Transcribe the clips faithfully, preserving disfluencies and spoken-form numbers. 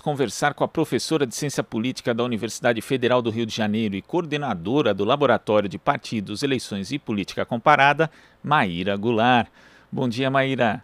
conversar com a professora de Ciência Política da Universidade Federal do Rio de Janeiro e coordenadora do Laboratório de Partidos, Eleições e Política Comparada, Mayra Goulart. Bom dia, Mayra.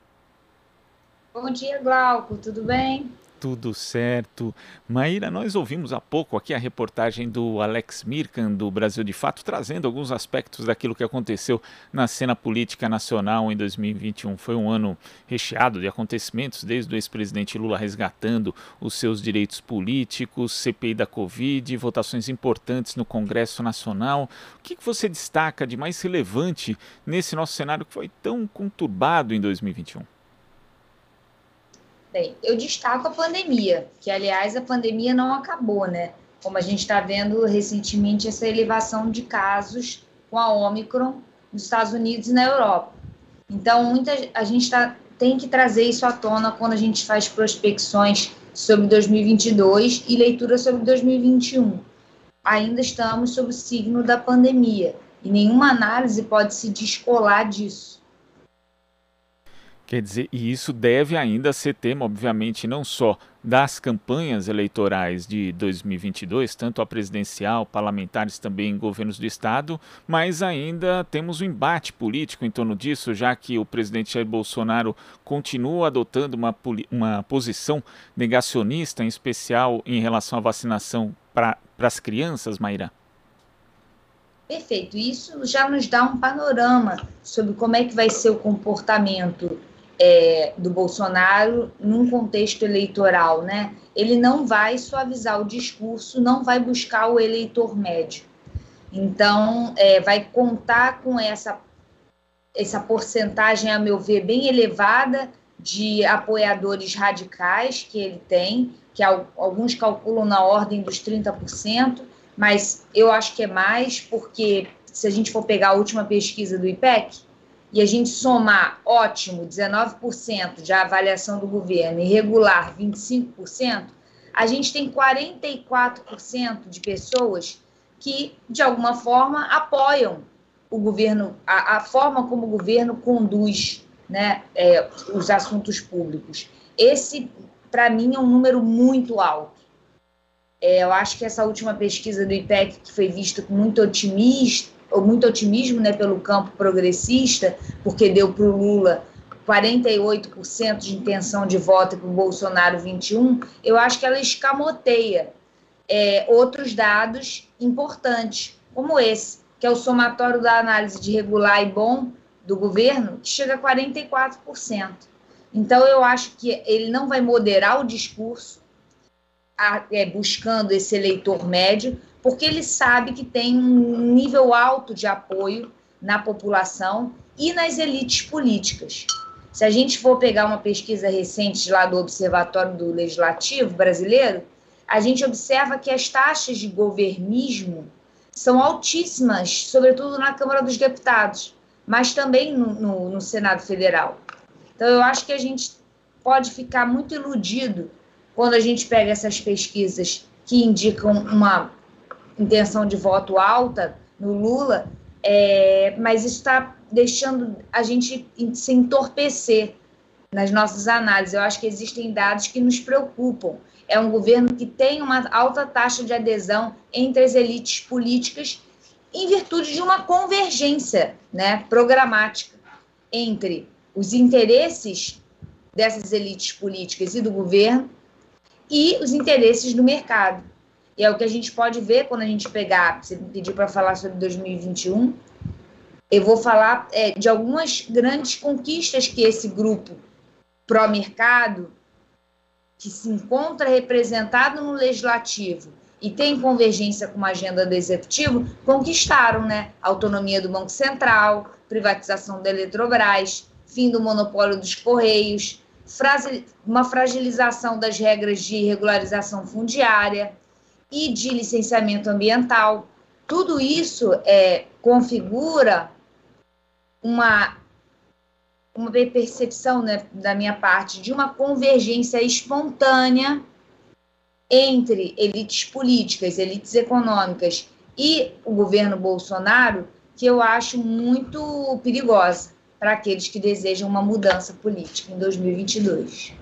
Bom dia, Glauco. Tudo bem? Tudo certo. Mayra, nós ouvimos há pouco aqui a reportagem do Alex Mirkan, do Brasil de Fato, trazendo alguns aspectos daquilo que aconteceu na cena política nacional em dois mil e vinte e um. Foi um ano recheado de acontecimentos, desde o ex-presidente Lula resgatando os seus direitos políticos, C P I da Covid, votações importantes no Congresso Nacional. O que você destaca de mais relevante nesse nosso cenário que foi tão conturbado em dois mil e vinte e um? Bem, eu destaco a pandemia, que, aliás, a pandemia não acabou, né? Como a gente está vendo recentemente essa elevação de casos com a Ômicron nos Estados Unidos e na Europa. Então, muita, a gente tá, tem que trazer isso à tona quando a gente faz prospecções sobre dois mil e vinte e dois e leitura sobre dois mil e vinte e um. Ainda estamos sob o signo da pandemia e nenhuma análise pode se descolar disso. Quer dizer, e isso deve ainda ser tema, obviamente, não só das campanhas eleitorais de dois mil e vinte e dois, tanto a presidencial, parlamentares também em governos do Estado, mas ainda temos um embate político em torno disso, já que o presidente Jair Bolsonaro continua adotando uma, uma posição negacionista, em especial em relação à vacinação para as crianças, Mayra. Perfeito, isso já nos dá um panorama sobre como é que vai ser o comportamento é, do Bolsonaro num contexto eleitoral, né? Ele não vai suavizar o discurso, não vai buscar o eleitor médio. Então, é, vai contar com essa, essa porcentagem, a meu ver, bem elevada de apoiadores radicais que ele tem, que alguns calculam na ordem dos trinta por cento, mas eu acho que é mais, porque se a gente for pegar a última pesquisa do I P E C e a gente somar ótimo, dezenove por cento de avaliação do governo, irregular, vinte e cinco por cento, a gente tem quarenta e quatro por cento de pessoas que, de alguma forma, apoiam o governo, a, a forma como o governo conduz, né, é, os assuntos públicos. Esse, para mim, é um número muito alto. É, eu acho que essa última pesquisa do I P E C, que foi vista com muito otimismo, ou muito otimismo, né, pelo campo progressista, porque deu para o Lula quarenta e oito por cento de intenção de voto e para o Bolsonaro vinte e um por cento, eu acho que ela escamoteia é, outros dados importantes, como esse, que é o somatório da análise de regular e bom do governo, que chega a quarenta e quatro por cento. Então, eu acho que ele não vai moderar o discurso, A, é, buscando esse eleitor médio, porque ele sabe que tem um nível alto de apoio na população e nas elites políticas. Se a gente for pegar uma pesquisa recente lá do Observatório do Legislativo Brasileiro, a gente observa que as taxas de governismo são altíssimas, sobretudo na Câmara dos Deputados, mas também no, no, no Senado Federal. Então, eu acho que a gente pode ficar muito iludido quando a gente pega essas pesquisas que indicam uma intenção de voto alta no Lula, é, mas isso está deixando a gente se entorpecer nas nossas análises. Eu acho que existem dados que nos preocupam. É um governo que tem uma alta taxa de adesão entre as elites políticas em virtude de uma convergência, né, programática entre os interesses dessas elites políticas e do governo e os interesses do mercado. E é o que a gente pode ver quando a gente pegar, você me pediu para falar sobre dois mil e vinte e um, eu vou falar é, de algumas grandes conquistas que esse grupo pró-mercado, que se encontra representado no legislativo e tem convergência com uma agenda do executivo, conquistaram, né? A autonomia do Banco Central, privatização da Eletrobras, fim do monopólio dos Correios, uma fragilização das regras de regularização fundiária e de licenciamento ambiental. Tudo isso é, configura uma, uma percepção, né, da minha parte, de uma convergência espontânea entre elites políticas, elites econômicas e o governo Bolsonaro, que eu acho muito perigosa para aqueles que desejam uma mudança política em dois mil e vinte e dois.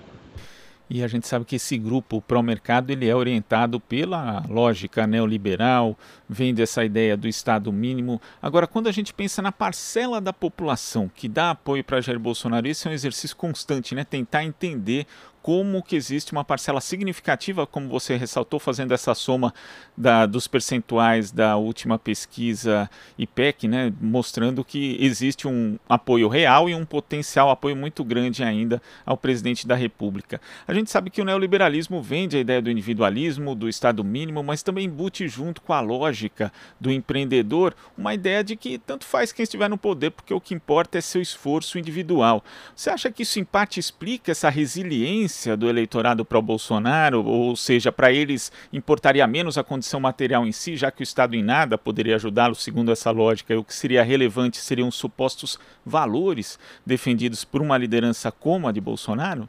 E a gente sabe que esse grupo pró-mercado ele é orientado pela lógica neoliberal, vende essa ideia do Estado mínimo. Agora, quando a gente pensa na parcela da população que dá apoio para Jair Bolsonaro, esse é um exercício constante, né? Tentar entender como que existe uma parcela significativa, como você ressaltou, fazendo essa soma da, dos percentuais da última pesquisa I P E C, né? Mostrando que existe um apoio real e um potencial apoio muito grande ainda ao presidente da República. A A gente sabe que o neoliberalismo vende a ideia do individualismo, do Estado mínimo, mas também embute junto com a lógica do empreendedor uma ideia de que tanto faz quem estiver no poder, porque o que importa é seu esforço individual. Você acha que isso, em parte, explica essa resiliência do eleitorado para o Bolsonaro? Ou seja, para eles importaria menos a condição material em si, já que o Estado em nada poderia ajudá-los, segundo essa lógica, e o que seria relevante seriam os supostos valores defendidos por uma liderança como a de Bolsonaro?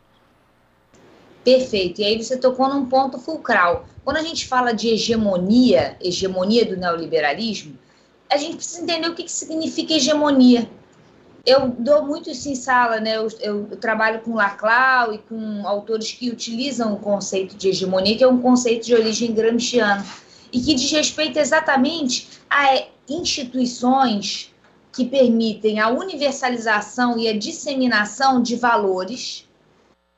Perfeito. E aí você tocou num ponto fulcral. Quando a gente fala de hegemonia, hegemonia do neoliberalismo, a gente precisa entender o que, que significa hegemonia. Eu dou muito isso em sala, né? Eu, eu, eu trabalho com Laclau e com autores que utilizam o conceito de hegemonia, que é um conceito de origem gramsciana, e que diz respeito exatamente a instituições que permitem a universalização e a disseminação de valores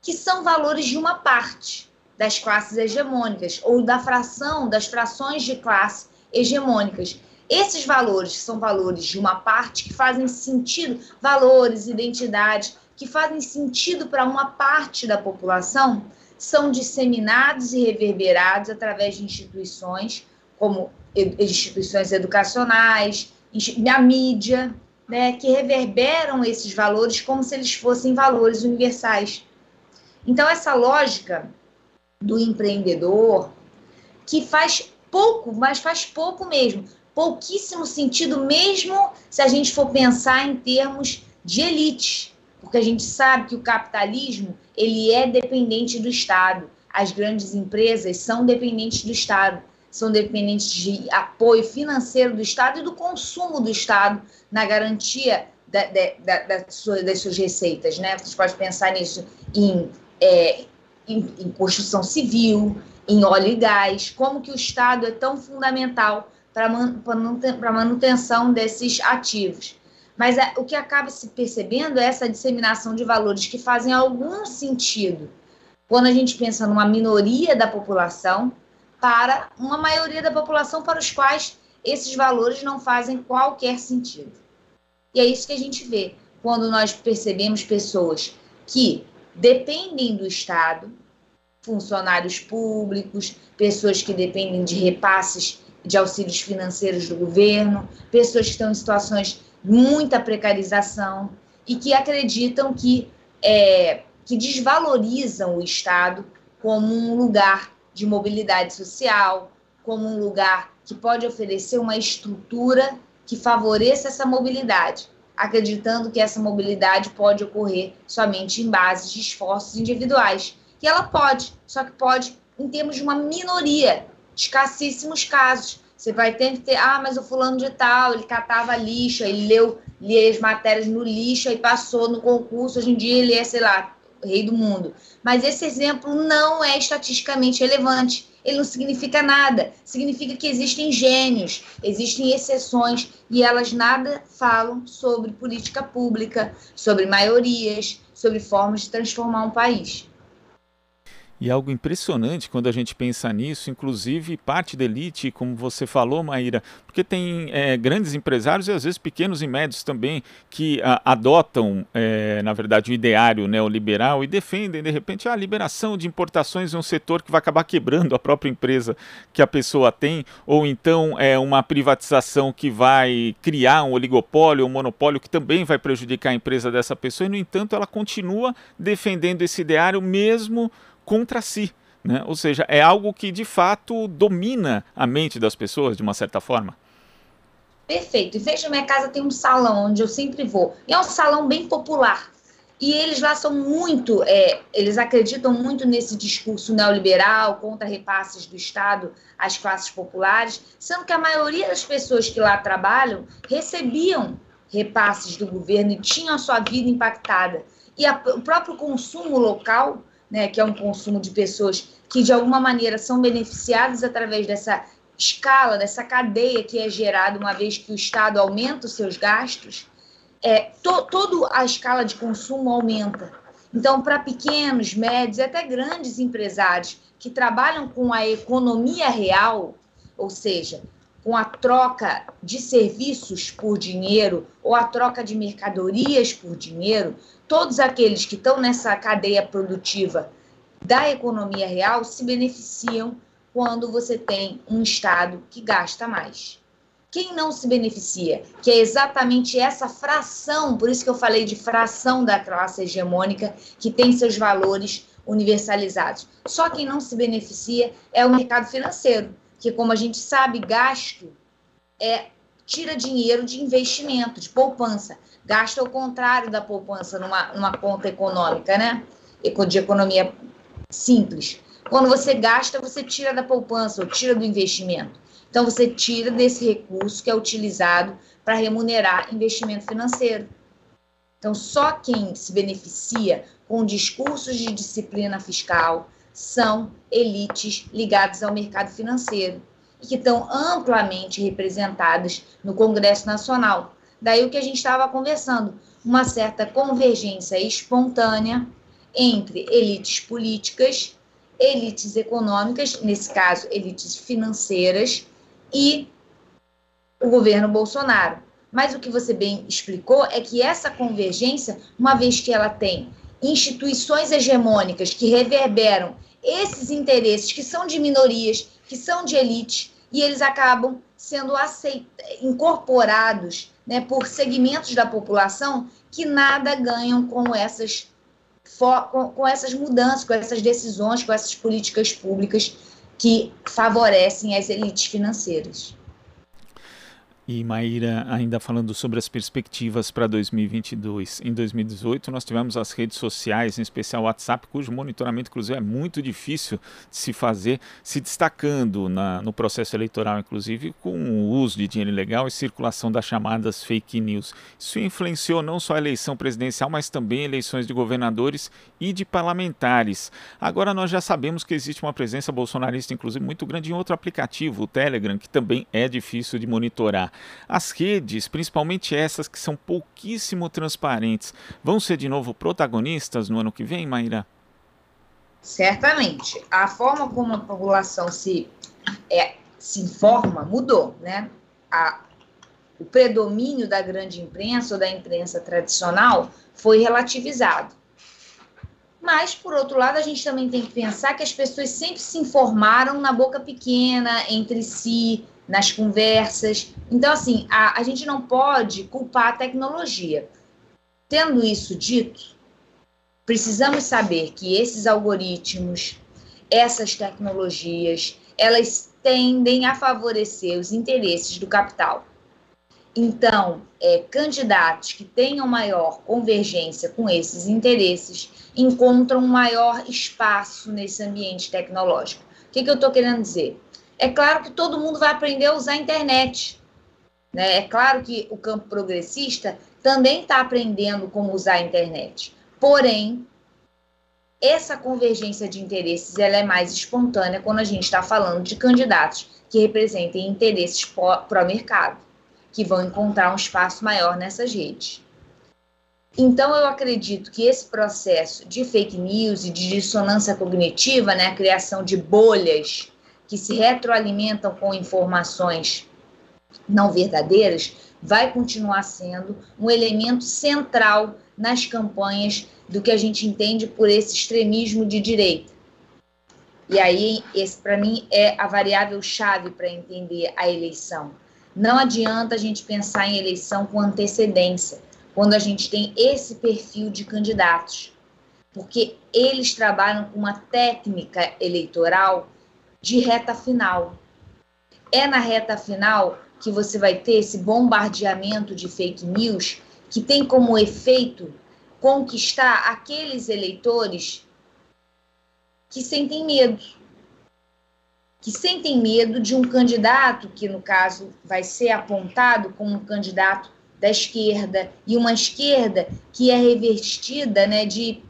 que são valores de uma parte das classes hegemônicas ou da fração, das frações de classe hegemônicas. Esses valores são valores de uma parte que fazem sentido, valores, identidades, que fazem sentido para uma parte da população, são disseminados e reverberados através de instituições, como instituições educacionais, na mídia, né, que reverberam esses valores como se eles fossem valores universais. Então, essa lógica do empreendedor, que faz pouco, mas faz pouco mesmo, pouquíssimo sentido, mesmo se a gente for pensar em termos de elite, porque a gente sabe que o capitalismo ele é dependente do Estado, as grandes empresas são dependentes do Estado, são dependentes de apoio financeiro do Estado e do consumo do Estado na garantia da, da, da sua, das suas receitas, né? Você pode pensar nisso em... É, em, em construção civil, em óleo e gás, como que o Estado é tão fundamental para man, a manutenção desses ativos. Mas a, o que acaba se percebendo é essa disseminação de valores que fazem algum sentido quando a gente pensa numa minoria da população para uma maioria da população para os quais esses valores não fazem qualquer sentido. E é isso que a gente vê quando nós percebemos pessoas que dependem do Estado, funcionários públicos, pessoas que dependem de repasses de auxílios financeiros do governo, pessoas que estão em situações de muita precarização e que acreditam que, é, que desvalorizam o Estado como um lugar de mobilidade social, como um lugar que pode oferecer uma estrutura que favoreça essa mobilidade, acreditando que essa mobilidade pode ocorrer somente em bases de esforços individuais. E ela pode, só que pode em termos de uma minoria, escassíssimos casos. Você vai ter que ter, ah, mas o fulano de tal, ele catava lixo, ele leu, lia as matérias no lixo e passou no concurso, hoje em dia ele é, sei lá, rei do mundo. Mas esse exemplo não é estatisticamente relevante. Ele não significa nada, significa que existem gênios, existem exceções e elas nada falam sobre política pública, sobre maiorias, sobre formas de transformar um país. E algo impressionante quando a gente pensa nisso, inclusive parte da elite, como você falou, Mayra, porque tem é, grandes empresários e às vezes pequenos e médios também que a, adotam, é, na verdade, o ideário neoliberal e defendem, de repente, a liberação de importações em um setor que vai acabar quebrando a própria empresa que a pessoa tem, ou então é, uma privatização que vai criar um oligopólio, um monopólio que também vai prejudicar a empresa dessa pessoa e, no entanto, ela continua defendendo esse ideário mesmo contra si, né? Ou seja, é algo que de fato domina a mente das pessoas de uma certa forma. Perfeito. Em frente à minha casa tem um salão onde eu sempre vou. É um salão bem popular e eles lá são muito, é, eles acreditam muito nesse discurso neoliberal contra repasses do Estado às classes populares, sendo que a maioria das pessoas que lá trabalham recebiam repasses do governo e tinham a sua vida impactada e a, o próprio consumo local né, que é um consumo de pessoas que, de alguma maneira, são beneficiadas através dessa escala, dessa cadeia que é gerada uma vez que o Estado aumenta os seus gastos, é, to, toda a escala de consumo aumenta. Então, para pequenos, médios e até grandes empresários que trabalham com a economia real, ou seja, com a troca de serviços por dinheiro ou a troca de mercadorias por dinheiro, todos aqueles que estão nessa cadeia produtiva da economia real se beneficiam quando você tem um Estado que gasta mais. Quem não se beneficia, que é exatamente essa fração, por isso que eu falei de fração da classe hegemônica, que tem seus valores universalizados. Só quem não se beneficia é o mercado financeiro, que, como a gente sabe, gasto é, tira dinheiro de investimento, de poupança. Gasto é o contrário da poupança numa, numa conta econômica, né? De economia simples. Quando você gasta, você tira da poupança ou tira do investimento. Então, você tira desse recurso que é utilizado para remunerar investimento financeiro. Então, só quem se beneficia com discursos de disciplina fiscal são elites ligadas ao mercado financeiro e que estão amplamente representadas no Congresso Nacional. Daí o que a gente estava conversando, uma certa convergência espontânea entre elites políticas, elites econômicas, nesse caso, elites financeiras, e o governo Bolsonaro. Mas o que você bem explicou é que essa convergência, uma vez que ela tem instituições hegemônicas que reverberam esses interesses que são de minorias, que são de elite, e eles acabam sendo aceitados, incorporados, né, por segmentos da população que nada ganham com essas, com essas mudanças, com essas decisões, com essas políticas públicas que favorecem as elites financeiras. E, Mayra, ainda falando sobre as perspectivas para dois mil e vinte e dois, em dois mil e dezoito nós tivemos as redes sociais, em especial o WhatsApp, cujo monitoramento, inclusive, é muito difícil de se fazer, se destacando na, no processo eleitoral, inclusive, com o uso de dinheiro ilegal e circulação das chamadas fake news. Isso influenciou não só a eleição presidencial, mas também eleições de governadores e de parlamentares. Agora nós já sabemos que existe uma presença bolsonarista, inclusive, muito grande em outro aplicativo, o Telegram, que também é difícil de monitorar. As redes, principalmente essas que são pouquíssimo transparentes, vão ser de novo protagonistas no ano que vem, Mayra? Certamente. A forma como a população se, é, se informa mudou, né? A, o predomínio da grande imprensa ou da imprensa tradicional foi relativizado. Mas, por outro lado, a gente também tem que pensar que as pessoas sempre se informaram na boca pequena, entre si, nas conversas. Então, assim, a, a gente não pode culpar a tecnologia. Tendo isso dito, precisamos saber que esses algoritmos, essas tecnologias, elas tendem a favorecer os interesses do capital. Então, é, candidatos que tenham maior convergência com esses interesses encontram maior espaço nesse ambiente tecnológico. O que, que eu estou querendo dizer? É claro que todo mundo vai aprender a usar a internet, né? É claro que o campo progressista também está aprendendo como usar a internet. Porém, essa convergência de interesses ela é mais espontânea quando a gente está falando de candidatos que representem interesses pró-mercado, que vão encontrar um espaço maior nessas redes. Então, eu acredito que esse processo de fake news e de dissonância cognitiva, né, a criação de bolhas que se retroalimentam com informações não verdadeiras, vai continuar sendo um elemento central nas campanhas do que a gente entende por esse extremismo de direita. E aí, esse para mim é a variável-chave para entender a eleição. Não adianta a gente pensar em eleição com antecedência, quando a gente tem esse perfil de candidatos, porque eles trabalham com uma técnica eleitoral de reta final. É na reta final que você vai ter esse bombardeamento de fake news que tem como efeito conquistar aqueles eleitores que sentem medo. Que sentem medo de um candidato que, no caso, vai ser apontado como um candidato da esquerda, e uma esquerda que é revestida, né, de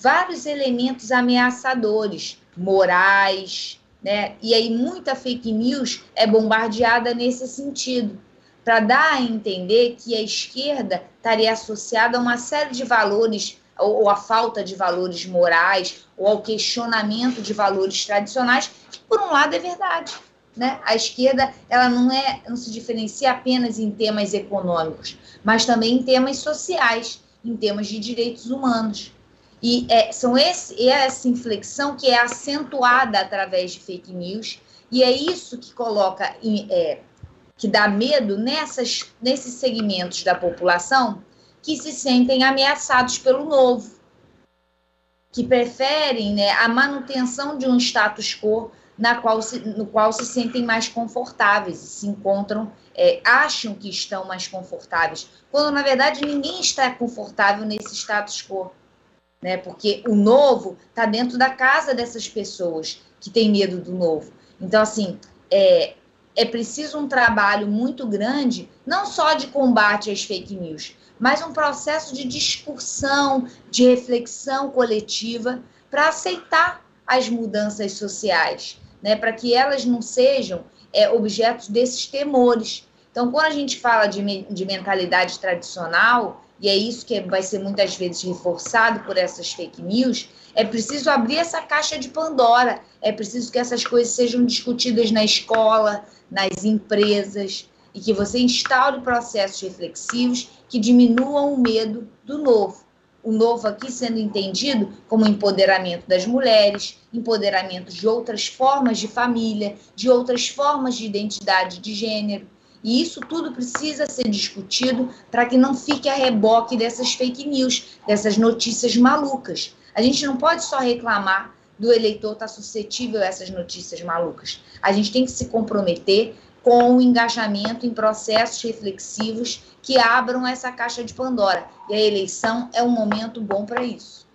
vários elementos ameaçadores, morais, né? E aí muita fake news é bombardeada nesse sentido, para dar a entender que a esquerda estaria associada a uma série de valores, ou à falta de valores morais, ou ao questionamento de valores tradicionais, que, por um lado, é verdade, né? A esquerda ela não, é, não se diferencia apenas em temas econômicos, mas também em temas sociais, em temas de direitos humanos. E é, são esse, é essa inflexão que é acentuada através de fake news, e é isso que coloca... Em, é, que dá medo nessas, nesses segmentos da população que se sentem ameaçados pelo novo, que preferem, né, a manutenção de um status quo na qual se, no qual se sentem mais confortáveis, se encontram, é, acham que estão mais confortáveis, quando, na verdade, ninguém está confortável nesse status quo, né, porque o novo está dentro da casa dessas pessoas que têm medo do novo. Então, assim, é... é preciso um trabalho muito grande, não só de combate às fake news, mas um processo de discussão, de reflexão coletiva, para aceitar as mudanças sociais, né? Para que elas não sejam é, objetos desses temores. Então, quando a gente fala de, me, de mentalidade tradicional, e é isso que vai ser muitas vezes reforçado por essas fake news, é preciso abrir essa caixa de Pandora, é preciso que essas coisas sejam discutidas na escola, nas empresas, e que você instaure processos reflexivos que diminuam o medo do novo. O novo aqui sendo entendido como empoderamento das mulheres, empoderamento de outras formas de família, de outras formas de identidade de gênero. E isso tudo precisa ser discutido para que não fique a reboque dessas fake news, dessas notícias malucas. A gente não pode só reclamar do eleitor estar suscetível a essas notícias malucas. A gente tem que se comprometer com o engajamento em processos reflexivos que abram essa caixa de Pandora. E a eleição é um momento bom para isso.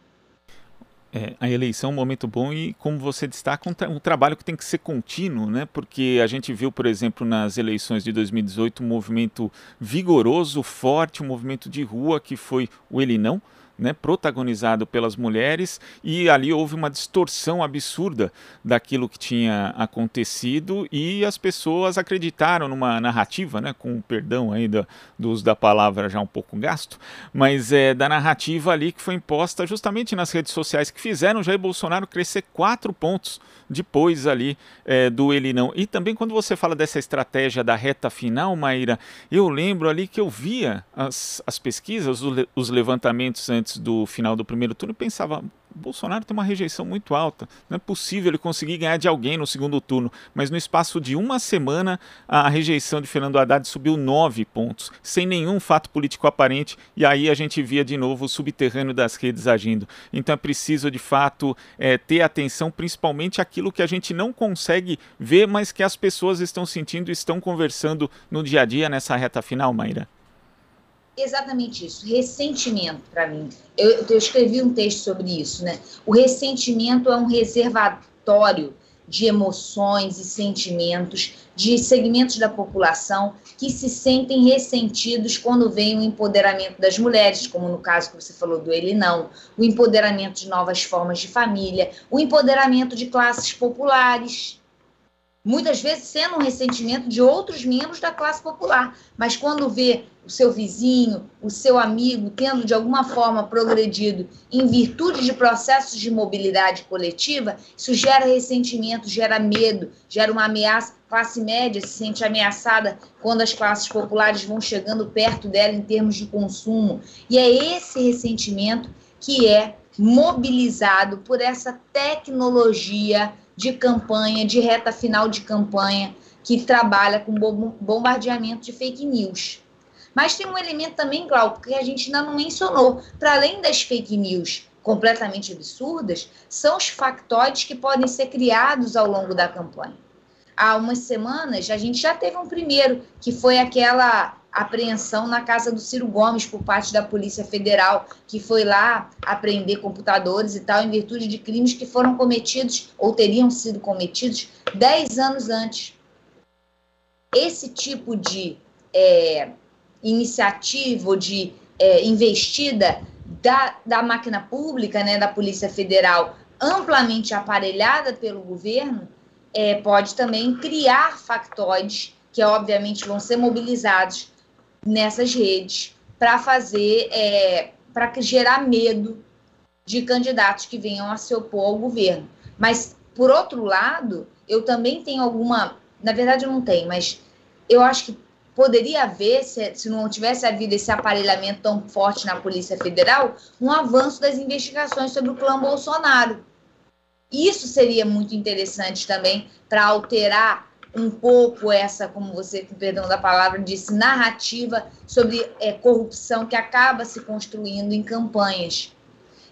É, a eleição é um momento bom e, como você destaca, um, tra um trabalho que tem que ser contínuo, né? Porque a gente viu, por exemplo, nas eleições de dois mil e dezoito, um movimento vigoroso, forte, um movimento de rua que foi o Elinão, né, protagonizado pelas mulheres, e ali houve uma distorção absurda daquilo que tinha acontecido e as pessoas acreditaram numa narrativa, né, com o perdão aí da, do uso da palavra já um pouco gasto, mas é, da narrativa ali que foi imposta justamente nas redes sociais, que fizeram Jair Bolsonaro crescer quatro pontos depois ali é, do Elinão. E também quando você fala dessa estratégia da reta final, Mayra, eu lembro ali que eu via as, as pesquisas, os, os levantamentos antes antes do final do primeiro turno, pensava: Bolsonaro tem uma rejeição muito alta, não é possível ele conseguir ganhar de alguém no segundo turno. Mas no espaço de uma semana, a rejeição de Fernando Haddad subiu nove pontos, sem nenhum fato político aparente, e aí a gente via de novo o subterrâneo das redes agindo. Então é preciso, de fato, é, ter atenção, principalmente aquilo que a gente não consegue ver, mas que as pessoas estão sentindo e estão conversando no dia a dia nessa reta final, Mayra. Exatamente isso, ressentimento para mim. Eu, eu escrevi um texto sobre isso, né? O ressentimento é um reservatório de emoções e sentimentos de segmentos da população que se sentem ressentidos quando vem o empoderamento das mulheres, como no caso que você falou do Elinão, o empoderamento de novas formas de família, o empoderamento de classes populares, muitas vezes sendo um ressentimento de outros membros da classe popular, mas quando vê o seu vizinho, o seu amigo, tendo de alguma forma progredido em virtude de processos de mobilidade coletiva, isso gera ressentimento, gera medo, gera uma ameaça. A classe média se sente ameaçada quando as classes populares vão chegando perto dela em termos de consumo. E é esse ressentimento que é mobilizado por essa tecnologia de campanha, de reta final de campanha, que trabalha com bombardeamento de fake news. Mas tem um elemento também, Glauco, que a gente ainda não mencionou. Para além das fake news completamente absurdas, são os factoides que podem ser criados ao longo da campanha. Há umas semanas, a gente já teve um primeiro, que foi aquela apreensão na casa do Ciro Gomes por parte da Polícia Federal, que foi lá apreender computadores e tal, em virtude de crimes que foram cometidos, ou teriam sido cometidos, dez anos antes. Esse tipo de é, iniciativa, de é, investida da, da máquina pública, né, da Polícia Federal, amplamente aparelhada pelo governo, é, pode também criar factoides que, obviamente, vão ser mobilizados nessas redes para fazer, é, para gerar medo de candidatos que venham a se opor ao governo. Mas, por outro lado, eu também tenho alguma... Na verdade, eu não tenho, mas eu acho que poderia haver, se, se não tivesse havido esse aparelhamento tão forte na Polícia Federal, um avanço das investigações sobre o clã Bolsonaro. Isso seria muito interessante também para alterar um pouco essa, como você, com perdão da palavra, disse, narrativa sobre é, corrupção que acaba se construindo em campanhas.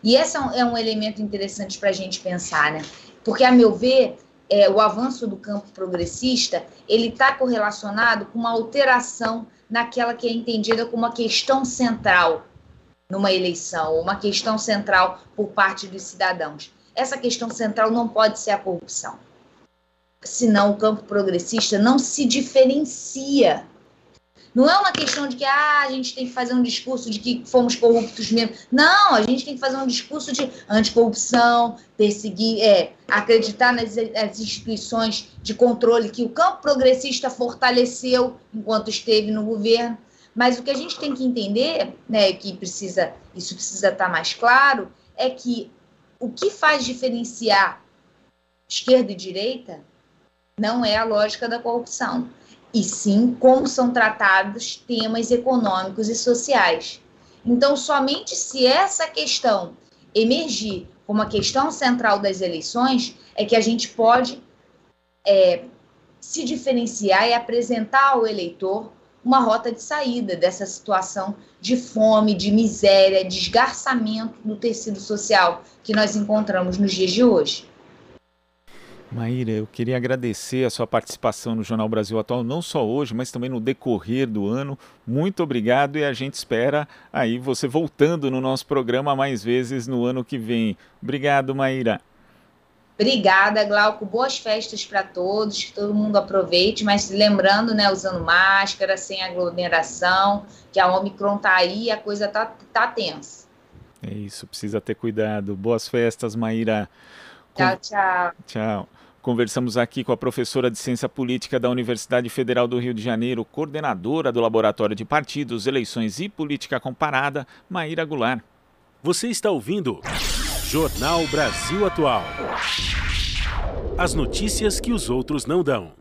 E esse é um, é um elemento interessante para a gente pensar, né? Porque, a meu ver, é, o avanço do campo progressista, ele está correlacionado com uma alteração naquela que é entendida como uma questão central numa eleição, uma questão central por parte dos cidadãos. Essa questão central não pode ser a corrupção, senão o campo progressista não se diferencia. Não é uma questão de que ah, a gente tem que fazer um discurso de que fomos corruptos mesmo. Não, a gente tem que fazer um discurso de anticorrupção, perseguir, é, acreditar nas, nas instituições de controle que o campo progressista fortaleceu enquanto esteve no governo. Mas o que a gente tem que entender, né, que precisa, isso precisa estar mais claro, é que o que faz diferenciar esquerda e direita não é a lógica da corrupção, e sim como são tratados temas econômicos e sociais. Então, somente se essa questão emergir como a questão central das eleições, é que a gente pode é, se diferenciar e apresentar ao eleitor uma rota de saída dessa situação de fome, de miséria, de esgarçamento do tecido social que nós encontramos nos dias de hoje. Mayra, eu queria agradecer a sua participação no Jornal Brasil Atual, não só hoje, mas também no decorrer do ano. Muito obrigado e a gente espera aí você voltando no nosso programa mais vezes no ano que vem. Obrigado, Mayra. Obrigada, Glauco. Boas festas para todos, que todo mundo aproveite, mas lembrando, né, usando máscara, sem aglomeração, que a Ômicron tá aí e a coisa tá, tá tensa. É isso, precisa ter cuidado. Boas festas, Mayra. Com... Tchau, tchau. Tchau. Conversamos aqui com a professora de Ciência Política da Universidade Federal do Rio de Janeiro, coordenadora do Laboratório de Partidos, Eleições e Política Comparada, Mayra Goulart. Você está ouvindo Jornal Brasil Atual. As notícias que os outros não dão.